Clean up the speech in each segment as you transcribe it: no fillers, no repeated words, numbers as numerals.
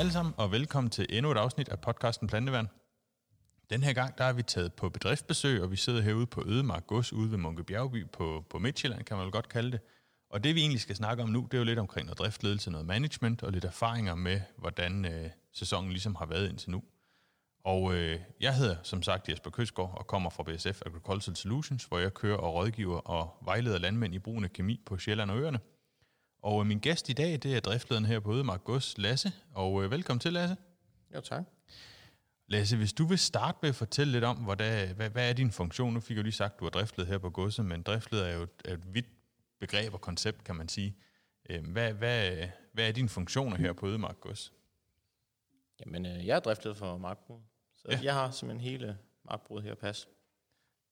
Hej alle sammen, og velkommen til endnu et afsnit af podcasten Planteværn. Den her gang, der er vi taget på bedriftsbesøg, og vi sidder herude på Ødemark Gods ude ved Munkebjergby på Midtjylland, kan man vel godt kalde det. Og det vi egentlig skal snakke om nu, det er jo lidt omkring noget driftsledelse, noget management og lidt erfaringer med, hvordan sæsonen ligesom har været indtil nu. Og jeg hedder som sagt Jesper Køsgaard og kommer fra BSF Agricultural Solutions, hvor jeg kører og rådgiver og vejleder landmænd i brugen af kemi på Sjælland og øerne. Og min gæst i dag, det er driftlederen her på Ødemark Gods, Lasse. Og velkommen til, Lasse. Jo, tak. Lasse, hvis du vil starte med at fortælle lidt om, hvad er din funktion? Nu fik jeg jo lige sagt, at du er driftleder her på godset, men driftleder er jo et vidt begreb og koncept, kan man sige. Hvad er dine funktioner her på Ødemark Gods? Jamen, jeg er driftleder for markbruget, så ja. Jeg har simpelthen hele markbruget her pas.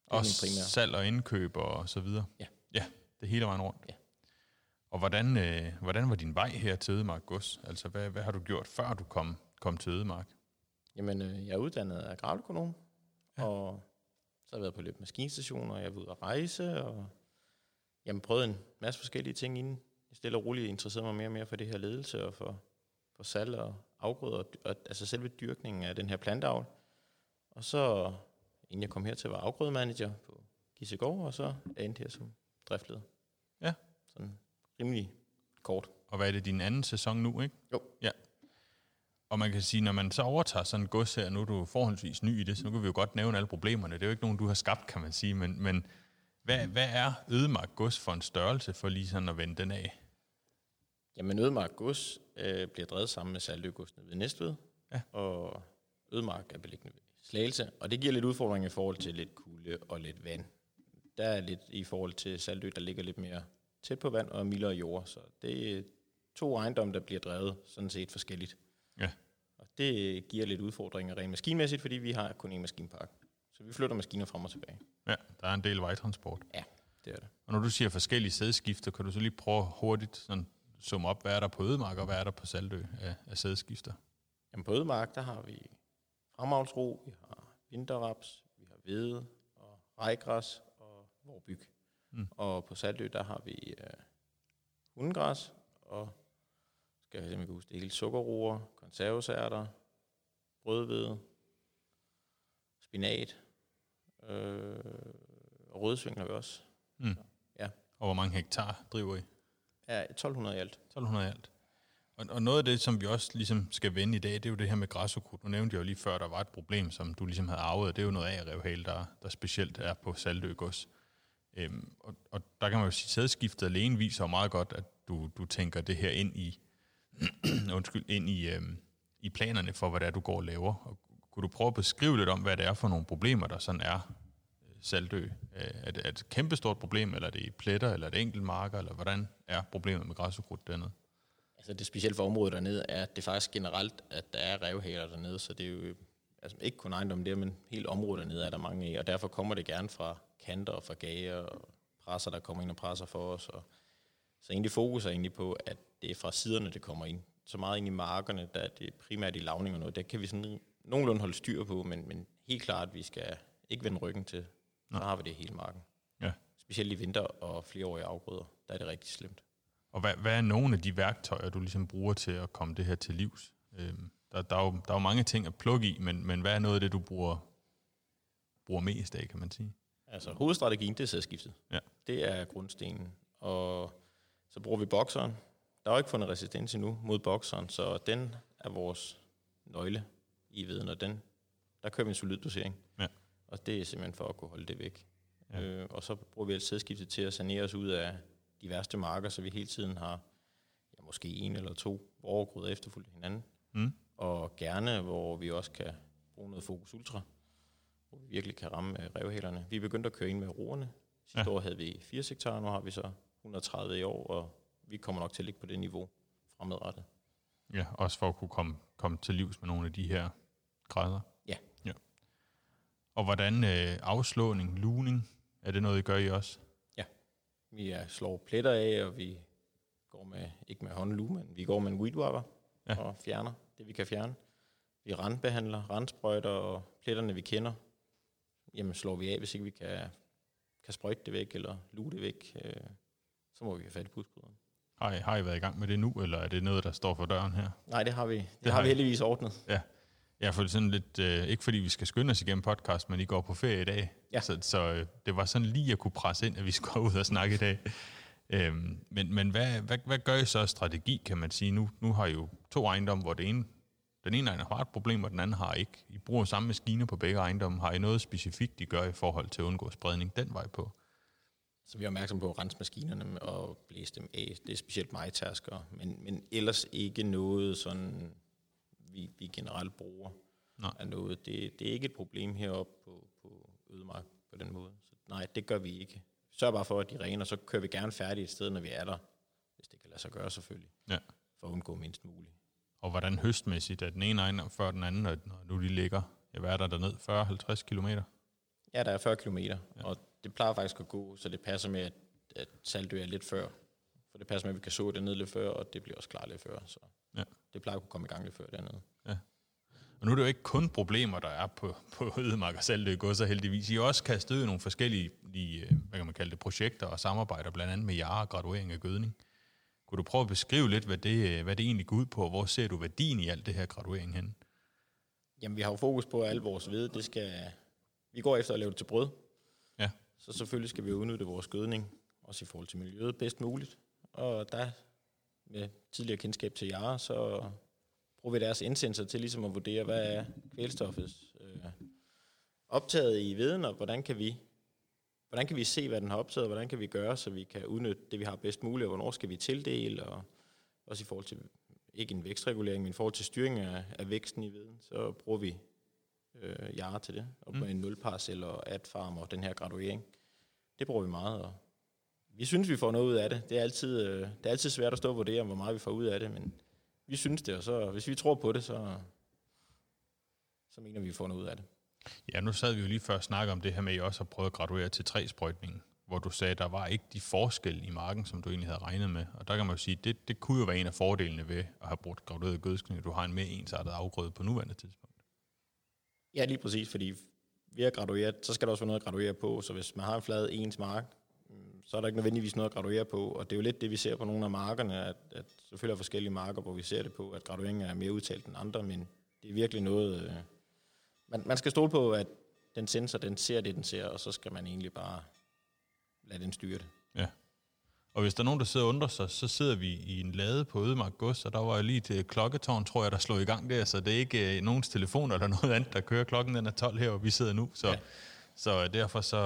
Og salg og indkøb og så videre? Ja. Ja, det hele vejen rundt? Ja. Og hvordan var din vej her til Ødemark Gods? Altså, hvad har du gjort, før du kom til Ødemark? Jamen, jeg er uddannet agrarøkonom, ja. Og så har jeg været på løbemaskinestation, og jeg var ude at rejse, og jamen, prøvede en masse forskellige ting inden. Jeg stille og roligt interesserede mig mere og mere for det her ledelse, og for salg og afgrøder, og altså selve dyrkningen af den her planteavl. Og så, inden jeg kom hertil, var afgrødemanager på Gissegård, og så endte her som driftleder. Ja. Sådan rimelig kort. Og hvad er det, din anden sæson nu, ikke? Jo. Ja. Og man kan sige, når man så overtager sådan en gods her, nu er du forholdsvis ny i det, så nu kan vi jo godt nævne alle problemerne. Det er jo ikke nogen, du har skabt, kan man sige, men hvad er Ødemark Gods for en størrelse, for lige sådan at vende den af? Jamen, Ødemark Gods bliver drevet sammen med Saldøgodset ved Næstved, ja. Og Ødemark er beliggende ved Slagelse, og det giver lidt udfordringer i forhold til lidt kulde og lidt vand. Der er lidt i forhold til Saldø, der ligger lidt mere tæt på vand og mildere jord, så det er to ejendomme, der bliver drevet sådan set forskelligt. Ja. Og det giver lidt udfordringer rent maskinmæssigt, fordi vi har kun en maskinpark. Så vi flytter maskiner frem og tilbage. Ja, der er en del vejtransport. Ja, det er det. Og når du siger forskellige sædskifter, kan du så lige prøve hurtigt sådan summe op, hvad er der på Ødemark og hvad er der på Saldø af sædskifter? Jamen på Ødemark, der har vi fremavlsro, vi har vinterraps, vi har hvede og rejgræs og vårbyg. Mm. Og på Saldø, der har vi hundegræs, og skal jeg simpelthen huske det hele, sukkerroer, konservesærter, brødhvede, spinat, og rødsvingler vi også. Mm. Så, ja. Og hvor mange hektar driver I? Ja, 1200 i alt. 1200 i alt. Og noget af det, som vi også ligesom skal vende i dag, det er jo det her med græs og krudt. Nu nævnte jeg jo lige før, der var et problem, som du ligesom havde arvet, det er jo noget agerevhale, der specielt er på Saldø Gods. Og der kan man jo sige, at sædskiftet alene viser meget godt, at du tænker det her ind i, i planerne for, hvad det er, du går og laver. Og kunne du prøve at beskrive lidt om, hvad det er for nogle problemer, der sådan er Saldø? Er det et kæmpestort problem, eller er det i pletter, eller er det enkeltmarker, eller hvordan er problemet med græs og krudt dernede? Altså det specielt for området dernede er, at det faktisk generelt, at der er rævhaler dernede, så det er jo altså ikke kun ejendommen der, men hele området dernede er der mange af, og derfor kommer det gerne fra kanter og fra gager og presser, der kommer ind og presser for os. Og så egentlig fokus er egentlig på, at det er fra siderne, det kommer ind. Så meget ind i markerne, der er det primært i lavningerne, og der kan vi sådan nogenlunde holde styr på, men helt klart, at vi skal ikke vende ryggen til. Så har vi det i hele marken. Ja. Specielt i vinter og flereårige afgrøder, der er det rigtig slemt. Og hvad er nogle af de værktøjer, du ligesom bruger til at komme det her til livs? Der er jo mange ting at plukke i, men hvad er noget af det, du bruger mest af, kan man sige? Altså hovedstrategien, det er sædskiftet. Ja. Det er grundstenen. Og så bruger vi boxeren. Der er jo ikke fundet resistens endnu mod boxeren, så den er vores nøgle i viden, og der kører vi en solid dosering. Ja. Og det er simpelthen for at kunne holde det væk. Ja. Og så bruger vi alt sædskiftet til at sanere os ud af de værste marker, så vi hele tiden har måske en eller to overgrøder efterfulgt hinanden. Mm. Og gerne, hvor vi også kan bruge noget Focus Ultra, hvor vi virkelig kan ramme rævhælerne. Vi er begyndt at køre ind med roerne. Sidste år havde vi 80 hektar, nu har vi så 130 i år, og vi kommer nok til at ligge på det niveau fremadrettet. Ja, også for at kunne komme til livs med nogle af de her græder. Ja. Og hvordan afslåning, lugning, er det noget, I gør I også? Ja, vi slår pletter af, og vi går med, ikke med håndluge, men vi går med en weedwhopper. Ja. Og fjerner det, vi kan fjerne. Vi randbehandler, randsprøjter, og pletterne, vi kender, jamen slår vi af, hvis ikke vi kan sprøjte det væk, eller luge det væk, så må vi have fat i budskryderen. Har I været i gang med det nu, eller er det noget, der står for døren her? Nej, det har vi. Det har vi heldigvis ordnet. Ja. Jeg følte sådan lidt, ikke fordi vi skal skynde os igennem podcast, men I går på ferie i dag. Ja. Så det var sådan lige at kunne presse ind, at vi skulle ud og snakke i dag. Men hvad gør I så strategi, kan man sige? Nu har I jo to ejendomme, hvor den ene har et problem, og den anden har ikke. I bruger samme maskiner på begge ejendomme. Har I noget specifikt, I gør i forhold til at undgå spredning den vej på? Så vi er opmærksom på at rense maskinerne og blæse dem af. Det er specielt majtasker, men ellers ikke noget sådan... Vi generelt bruger af noget. Det er ikke et problem heroppe på Ødemark på den måde. Så nej, det gør vi ikke. Sørg bare for, at de ringer, og så kører vi gerne færdigt et sted, når vi er der. Hvis det kan lade sig gøre, selvfølgelig. Ja. For at undgå mindst muligt. Og hvordan høstmæssigt er den ene ejendom før den anden, når nu de ligger? Hvad er der dernede? 40-50 kilometer? Ja, der er 40 kilometer. Ja. Og det plejer faktisk at gå, så det passer med, at Saldø er lidt før. For det passer med, at vi kan så det ned lidt før, og det bliver også klar lidt før, så... Ja. Det plejer at kunne komme i gang lidt før dernede. Ja. Og nu er det jo ikke kun problemer, der er på Ødemark og Saldøgodset, heldigvis. I også kan støde nogle forskellige, hvad kan man kalde det, projekter og samarbejder, blandt andet med Yara og graduering af gødning. Kunne du prøve at beskrive lidt, hvad det egentlig går ud på, og hvor ser du værdien i alt det her graduering hen? Jamen, vi har jo fokus på, at alt vores hvede, vi går efter at lave det til brød. Ja. Så selvfølgelig skal vi udnytte vores gødning, også i forhold til miljøet, bedst muligt. Og der... med tidligere kendskab til Yara, så bruger vi deres indsendelser til ligesom at vurdere, hvad er kvælstoffets optaget i viden, og hvordan kan vi se, hvad den har optaget, og hvordan kan vi gøre, så vi kan udnytte det, vi har bedst muligt, og hvornår skal vi tildele, og også i forhold til, ikke en vækstregulering, men i forhold til styring af væksten i viden, så bruger vi Yara til det, og på en nulpass eller adfarm og den her graduering. Det bruger vi meget, og vi synes, vi får noget ud af det. Det er altid svært at stå og vurdere, hvor meget vi får ud af det, men vi synes det, og så, hvis vi tror på det, så mener vi, vi får noget ud af det. Ja, nu sad vi jo lige før og snakkede om det her med, at I også har prøvet at graduere til 3-sprøjtningen, hvor du sagde, at der var ikke de forskelle i marken, som du egentlig havde regnet med. Og der kan man jo sige, at det kunne jo være en af fordelene ved at have brugt gradueret gødskning, at du har en mere ensartet afgrøde på nuværende tidspunkt. Ja, lige præcis, fordi ved at graduere, så skal der også være noget at graduere på, så hvis man har en flad ens mark, så er der ikke nødvendigvis noget at graduere på, og det er jo lidt det, vi ser på nogle af markerne, at selvfølgelig er forskellige marker, hvor vi ser det på, at gradueringen er mere udtalt end andre, men det er virkelig noget... Man skal stole på, at den sensor, den ser det, den ser, og så skal man egentlig bare lade den styre det. Ja, og hvis der er nogen, der sidder og undrer sig, så sidder vi i en lade på Ødemark Gods, og der var lige et klokketårn, tror jeg, der slog i gang der, så det er ikke nogens telefon eller noget andet, der kører. Klokken den er 12 her, og vi sidder nu, så, ja. Så derfor så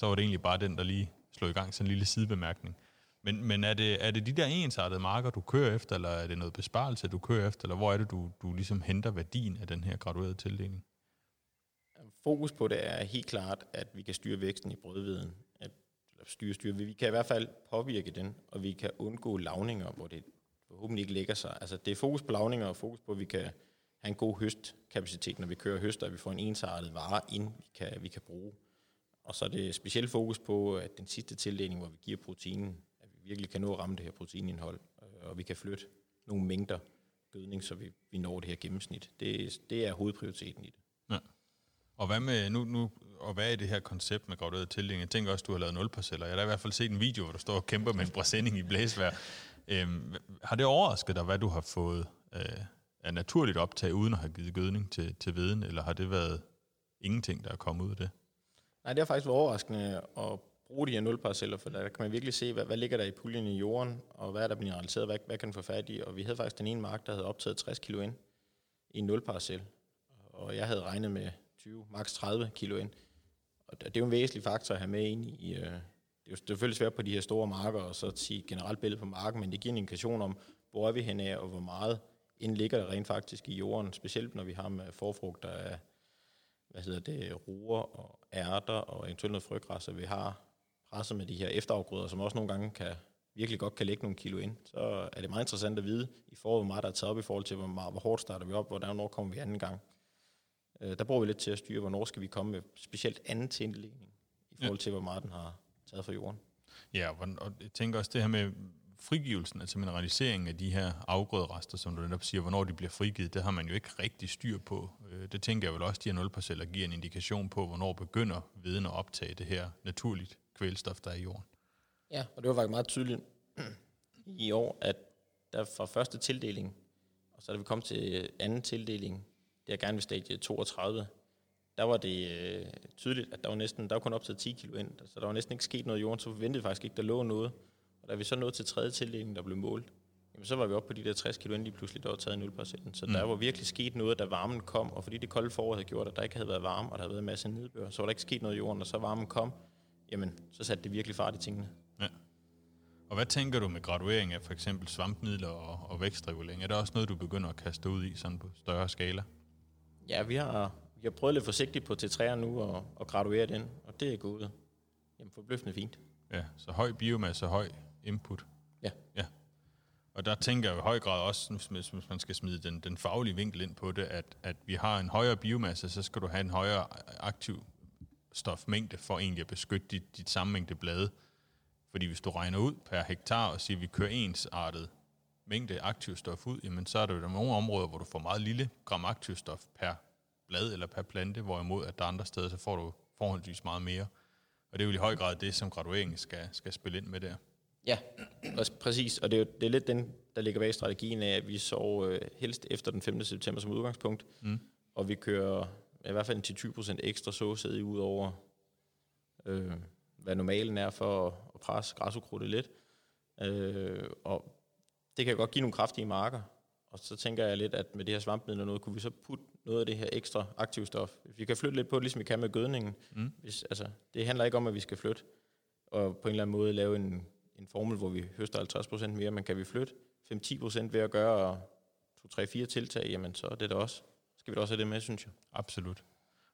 var det egentlig bare den, der lige... slå i gang, sådan en lille sidebemærkning. Men er det de der ensartede marker, du kører efter, eller er det noget besparelse, du kører efter, eller hvor er det, du ligesom henter værdien af den her graduerede tildeling? Fokus på det er helt klart, at vi kan styre væksten i brødveden. Vi kan i hvert fald påvirke den, og vi kan undgå lavninger, hvor det forhåbentlig ikke lægger sig. Altså, det er fokus på lavninger, og fokus på, at vi kan have en god høstkapacitet, når vi kører høster, og vi får en ensartet vare ind, vi kan bruge. Og så er det specielt fokus på, at den sidste tildeling, hvor vi giver proteinen, at vi virkelig kan nå at ramme det her proteinindhold, og vi kan flytte nogle mængder gødning, så vi når det her gennemsnit. Det er hovedprioriteten i det. Ja. Og hvad med nu og hvad er det her koncept med gradueret tildeling? Jeg tænker også, du har lavet nulparceller. Jeg har da i hvert fald set en video, hvor du står og kæmper med en præsending i blæsvejr. Har det overrasket dig, hvad du har fået af naturligt optag, uden at have givet gødning til viden, eller har det været ingenting, der er kommet ud af det? Nej, det har faktisk været overraskende at bruge de her nulparceller, for der kan man virkelig se, hvad ligger der i puljen i jorden, og hvad er der mineraliseret, hvad kan den få fat i. Og vi havde faktisk den ene mark, der havde optaget 60 kilo ind i en nulparcel, og jeg havde regnet med 20, maks 30 kilo ind. Og det er jo en væsentlig faktor at have med ind i. Det er jo selvfølgelig svært på de her store marker, og så at sige generelt billede på marken, men det giver en indikation om, hvor er vi hen af, og hvor meget ind ligger der rent faktisk i jorden, specielt når vi har med forfrugt, der er roer og ærter og eventuelt noget frøgræs, og vi har presset med de her efterafgrøder, som også nogle gange virkelig godt kan lægge nogle kilo ind, så er det meget interessant at vide i forhold til, hvor meget der er taget op i forhold til, hvor hårdt starter vi op, hvornår kommer vi anden gang. Der bruger vi lidt til at styre, hvornår skal vi komme med specielt anden tildeling i forhold til, hvor meget den har taget fra jorden. Ja, og jeg tænker også det her med frigivelsen, altså mineraliseringen af de her afgrøderester, som du netop siger, hvornår de bliver frigivet, det har man jo ikke rigtig styr på. Det tænker jeg vel også, de her nulparceller giver en indikation på, hvornår begynder viden at optage det her naturligt kvælstof, der er i jorden. Ja, og det var faktisk meget tydeligt i år, at der fra første tildeling, og så da vi kom til anden tildeling, det er gerne ved stadie 32, der var det tydeligt, at der var kun op til 10 kilo ind, så der var næsten ikke sket noget i jorden, så vi ventede faktisk ikke, der lå noget. Og da vi så nåede til tredje tildeling, der blev målt, jamen, så var vi oppe på de der 60 kilo ind, lige pludselig der var taget 0%. Så der var virkelig sket noget, da varmen kom, og fordi det kolde forår havde gjort, at der ikke havde været varme, og der havde været en masse nedbør, så var der ikke sket noget i jorden, og så varmen kom, jamen, så satte det virkelig fart i tingene. Ja. Og hvad tænker du med graduering af for eksempel svampmidler og vækstregulering? Er det også noget, du begynder at kaste ud i sådan på større skala? Ja, vi har prøvet lidt forsigtigt på T3'er nu og graduere den, og det er gået forbløffende fint. Ja, så høj biomasse, høj input. Ja. Og der tænker jeg i høj grad også, hvis man skal smide den faglige vinkel ind på det, at vi har en højere biomasse, så skal du have en højere aktiv stofmængde for egentlig at beskytte dit sammenmængde blade. Fordi hvis du regner ud per hektar og siger, at vi kører ensartet mængde aktivstof ud, jamen så er der jo nogle områder, hvor du får meget lille gram aktivstof per blad eller per plante, hvorimod at der andre steder, så får du forholdsvis meget mere. Og det er jo i høj grad det, som gradueringen skal spille ind med der. Ja, præcis. Og det er lidt den, der ligger bag strategien af, at vi sår helst efter den 5. september som udgangspunkt, og vi kører i hvert fald en 10-20% ekstra såsæd ud over... hvad normalen er for at presse græsukrudtet lidt. Og det kan godt give nogle kraftige marker. Og så tænker jeg lidt, at med det her svampmiddel og noget, kunne vi så putte noget af det her ekstra aktivstof. Vi kan flytte lidt på det, ligesom vi kan med gødningen. Det handler ikke om, at vi skal flytte og på en eller anden måde lave en formel, hvor vi høster 50% mere, men kan vi flytte 5-10% ved at gøre 2-3-4 tiltag, jamen så er det da også. Skal vi da også have det med, synes jeg. Absolut.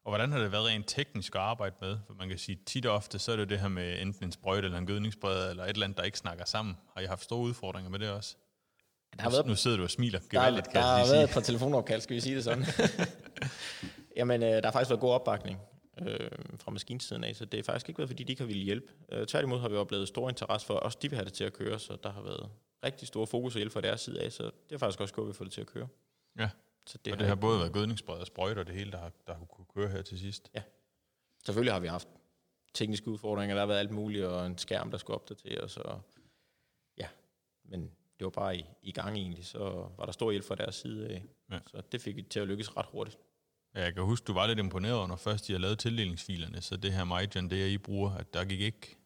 Og hvordan har det været rent teknisk at arbejde med? For man kan sige, at tit og ofte, så er det jo det her med enten en sprøjte eller en gødningsspreder, eller et eller andet, der ikke snakker sammen. Har I haft store udfordringer med det også? Nu sidder du og smiler. Der har været et par telefonopkald, skal vi sige det sådan. Jamen, der har faktisk været god opbakning fra maskinsiden af, så det er faktisk ikke været, fordi de ikke har ville hjælpe. Tværtimod har vi oplevet stor interesse for, også de vil have det til at køre, så der har været rigtig store fokus og hjælp fra deres side af, så det er faktisk også godt, at vi får det til at køre. Ja. Så det og det har både været gødningssprøjter og sprøjter og det hele, der har kunne køre her til sidst? Ja. Selvfølgelig har vi haft tekniske udfordringer, der har været alt muligt, og en skærm, der skulle opdateres. Ja, men det var bare i gang egentlig, så var der stor hjælp fra deres side af. Ja. Så det fik vi til at lykkes ret hurtigt. Ja, jeg kan huske, du var lidt imponeret, når først de havde lavet tildelingsfilerne, så det her My John Deere, I bruger, at der gik ikke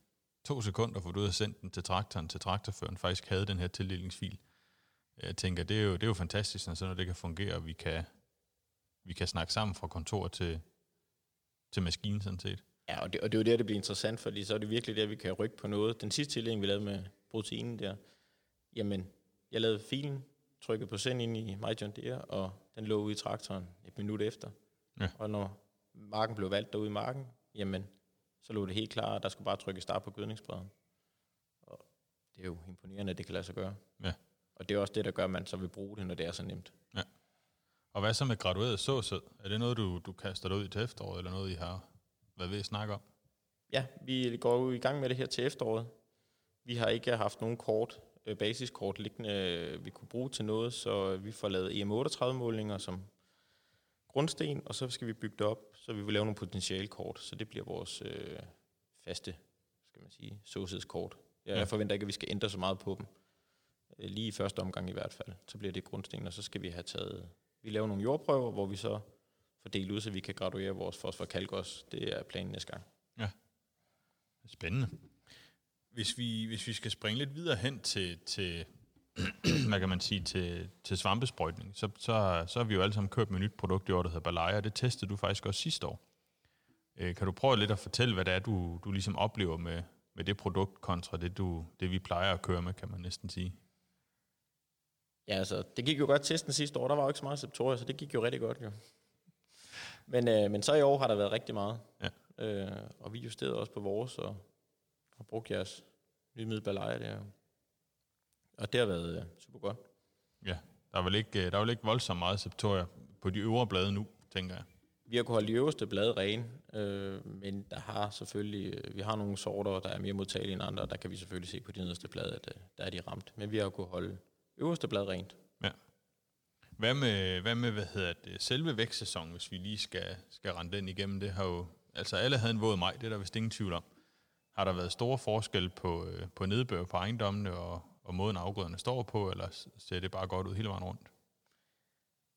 2 sekunder, for du havde sendt den til traktoren, til traktorføren faktisk havde den her tildelingsfil. Jeg tænker, det er jo fantastisk, når det kan fungere, og vi kan snakke sammen fra kontor til maskinen sådan set. Ja, og det er jo der, det bliver interessant, fordi så er det virkelig der, vi kan rykke på noget. Den sidste tildeling, vi lavede med proteinen der, jamen, jeg lavede filen, trykkede på send ind i My John Deere, og den lå ude i traktoren 1 minut efter. Ja. Og når marken blev valgt derude i marken, jamen, så lå det helt klart, at der skulle bare trykke start på gødningsbrædderen. Og det er jo imponerende, at det kan lade sig gøre. Ja. Og det er også det, der gør, at man så vil bruge det, når det er så nemt. Ja. Og hvad så med gradueret såsæd? Er det noget, du kaster dig ud i til efteråret, eller noget, I har været ved at snakke om? Ja, vi går jo i gang med det her til efteråret. Vi har ikke haft nogen kort, basiskort liggende, vi kunne bruge til noget, så vi får lavet EM38-målinger som grundsten, og så skal vi bygge det op, så vi vil lave nogle potentialekort, så det bliver vores faste, skal man sige, såsædskort. Jeg forventer ikke, at vi skal ændre så meget på dem. Lige i første omgang i hvert fald, så bliver det grundsten, og så skal vi have taget... Vi laver nogle jordprøver, hvor vi så fordeler ud, så vi kan graduere vores fosforkalk også. Det er planen næste gang. Ja, spændende. Hvis vi skal springe lidt videre hen til hvad kan man sige, til svampesprøjtning, så har vi jo alle sammen kørt med et nyt produkt i år, der hedder Balaya, og det testede du faktisk også sidste år. Kan du prøve lidt at fortælle, hvad det er, du ligesom oplever med det produkt kontra det, vi plejer at køre med, kan man næsten sige? Ja, altså, det gik jo godt testen sidste år. Der var jo ikke så meget septoria, så det gik jo rigtig godt, jo. Men så i år har der været rigtig meget. Ja. Og vi justerede også på vores, og har brugt jeres nye middel Balaya der. Og det har været super godt. Ja, der er vel ikke voldsomt meget septoria på de øvre blade nu, tænker jeg. Vi har kunnet holde de øverste blade rene, men der har selvfølgelig, vi har nogle sorter, der er mere modtagelige end andre, og der kan vi selvfølgelig se på de nederste blade, at der er de ramt. Men vi har kunnet holde øverste blade rent. Ja. Hvad med selve vækstsæsonen, hvis vi lige skal rende den igennem? Det har jo, altså alle havde en våd maj, det er der vist ingen tvivl om. Har der været store forskel på nedbør på ejendommene og, og måden afgrøderne står på, eller ser det bare godt ud hele vejen rundt?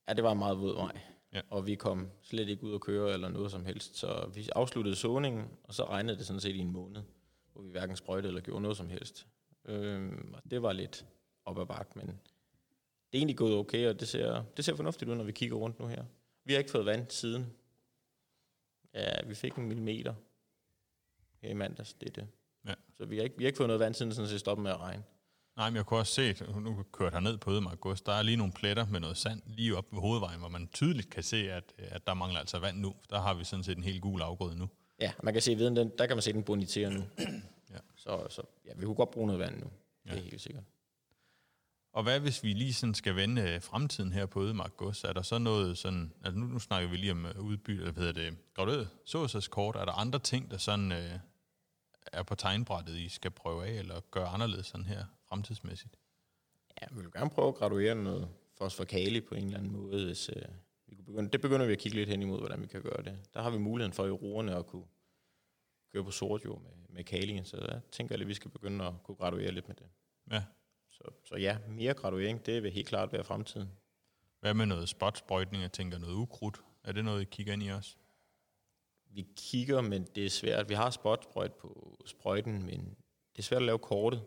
Ja, det var en meget våd vej, ja. Og vi kom slet ikke ud at køre eller noget som helst, så vi afsluttede såningen, og så regnede det sådan set i en måned, hvor vi hverken sprøjtede eller gjorde noget som helst. Og det var lidt op ad bakke, men det er egentlig gået okay, og det ser fornuftigt ud, når vi kigger rundt nu her. Vi har ikke fået vand siden. Ja, vi fik 1 millimeter her i mandags, det er det. Ja. Så vi har ikke fået noget vand siden, sådan set stoppede med at regne. Nej, men jeg kunne også se, at nu kørte herned på Ødemark Gods, der er lige nogle pletter med noget sand lige op ved hovedvejen, hvor man tydeligt kan se, at der mangler altså vand nu. Der har vi sådan set en helt gul afgrøde nu. Ja, man kan se viden, der kan man se, den boniterer nu. Ja. Så ja, vi kunne godt bruge noget vand nu, det er helt sikkert. Og hvad hvis vi lige sådan skal vende fremtiden her på Ødemark Gods? Er der så noget sådan, altså nu snakker vi lige om udbytte, eller hvad hedder det, gravlød, såsæskort, er der andre ting, der sådan er på tegnbrættet, I skal prøve af, eller gøre anderledes sådan her fremtidsmæssigt? Ja, vi vil gerne prøve at graduere noget fosforkali på en eller anden måde. Hvis, vi kunne begynde. Det begynder vi at kigge lidt hen imod, hvordan vi kan gøre det. Der har vi muligheden for i roerne at kunne køre på sort jord med kalingen, så jeg tænker lidt, at vi skal begynde at kunne graduere lidt med det. Ja. Så ja, mere graduering, det vil helt klart være fremtiden. Hvad med noget spotsprøjtning, jeg tænker noget ukrudt? Er det noget, I kigger ind i også? Vi kigger, men det er svært. Vi har spotsprøjt på sprøjten, men det er svært at lave kortet.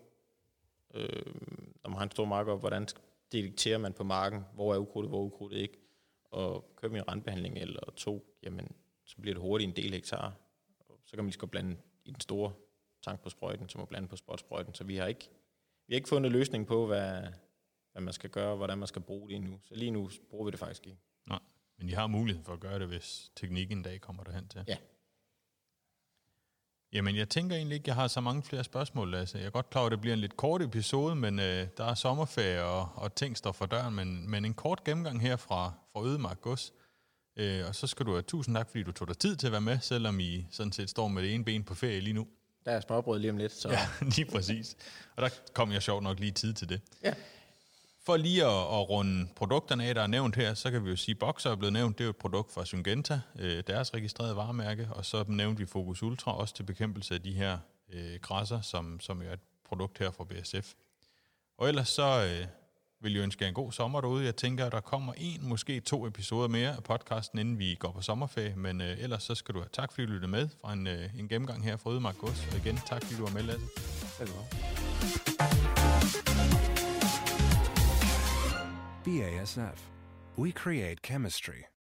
Når man har en stor mark op, hvordan detekterer man på marken, hvor er ukrudtet, hvor er ukrudtet ikke? Og kører vi en randbehandling eller to, jamen, så bliver det hurtigt en del hektar. Og så kan man lige skal blande i den store tank på sprøjten, så må blande på spotsprøjten. Så vi har ikke fundet en løsning på, hvad man skal gøre, og hvordan man skal bruge det endnu. Så lige nu bruger vi det faktisk ikke. Nej, men I har mulighed for at gøre det, hvis teknikken en dag kommer derhen til. Ja. Jamen, jeg tænker egentlig ikke, jeg har så mange flere spørgsmål, Lasse. Jeg er godt klar, at det bliver en lidt kort episode, men der er sommerferie, og ting står for døren. Men en kort gennemgang her fra Ødemark Gods. Og så skal du have tusind tak, fordi du tog dig tid til at være med, selvom I sådan set står med det ene ben på ferie lige nu. Der er smørbrød lige om lidt. Så. Ja, lige præcis. Og der kom jeg sjovt nok lige tid til det. Ja. For lige at runde produkterne af, der er nævnt her, så kan vi jo sige, at Boxer er blevet nævnt. Det er jo et produkt fra Syngenta, deres registrerede varemærke. Og så nævnte vi Focus Ultra, også til bekæmpelse af de her græsser, som jo er et produkt her fra BSF. Og ellers så vil jeg ønske jer en god sommer derude. Jeg tænker, at der kommer 1, måske 2 episoder mere af podcasten, inden vi går på sommerferie. Men ellers så skal du have tak, fordi du lyttede med fra en gennemgang her fra Ødemark Gods. Og igen, tak fordi du var med, Lasse. BASF. We create chemistry.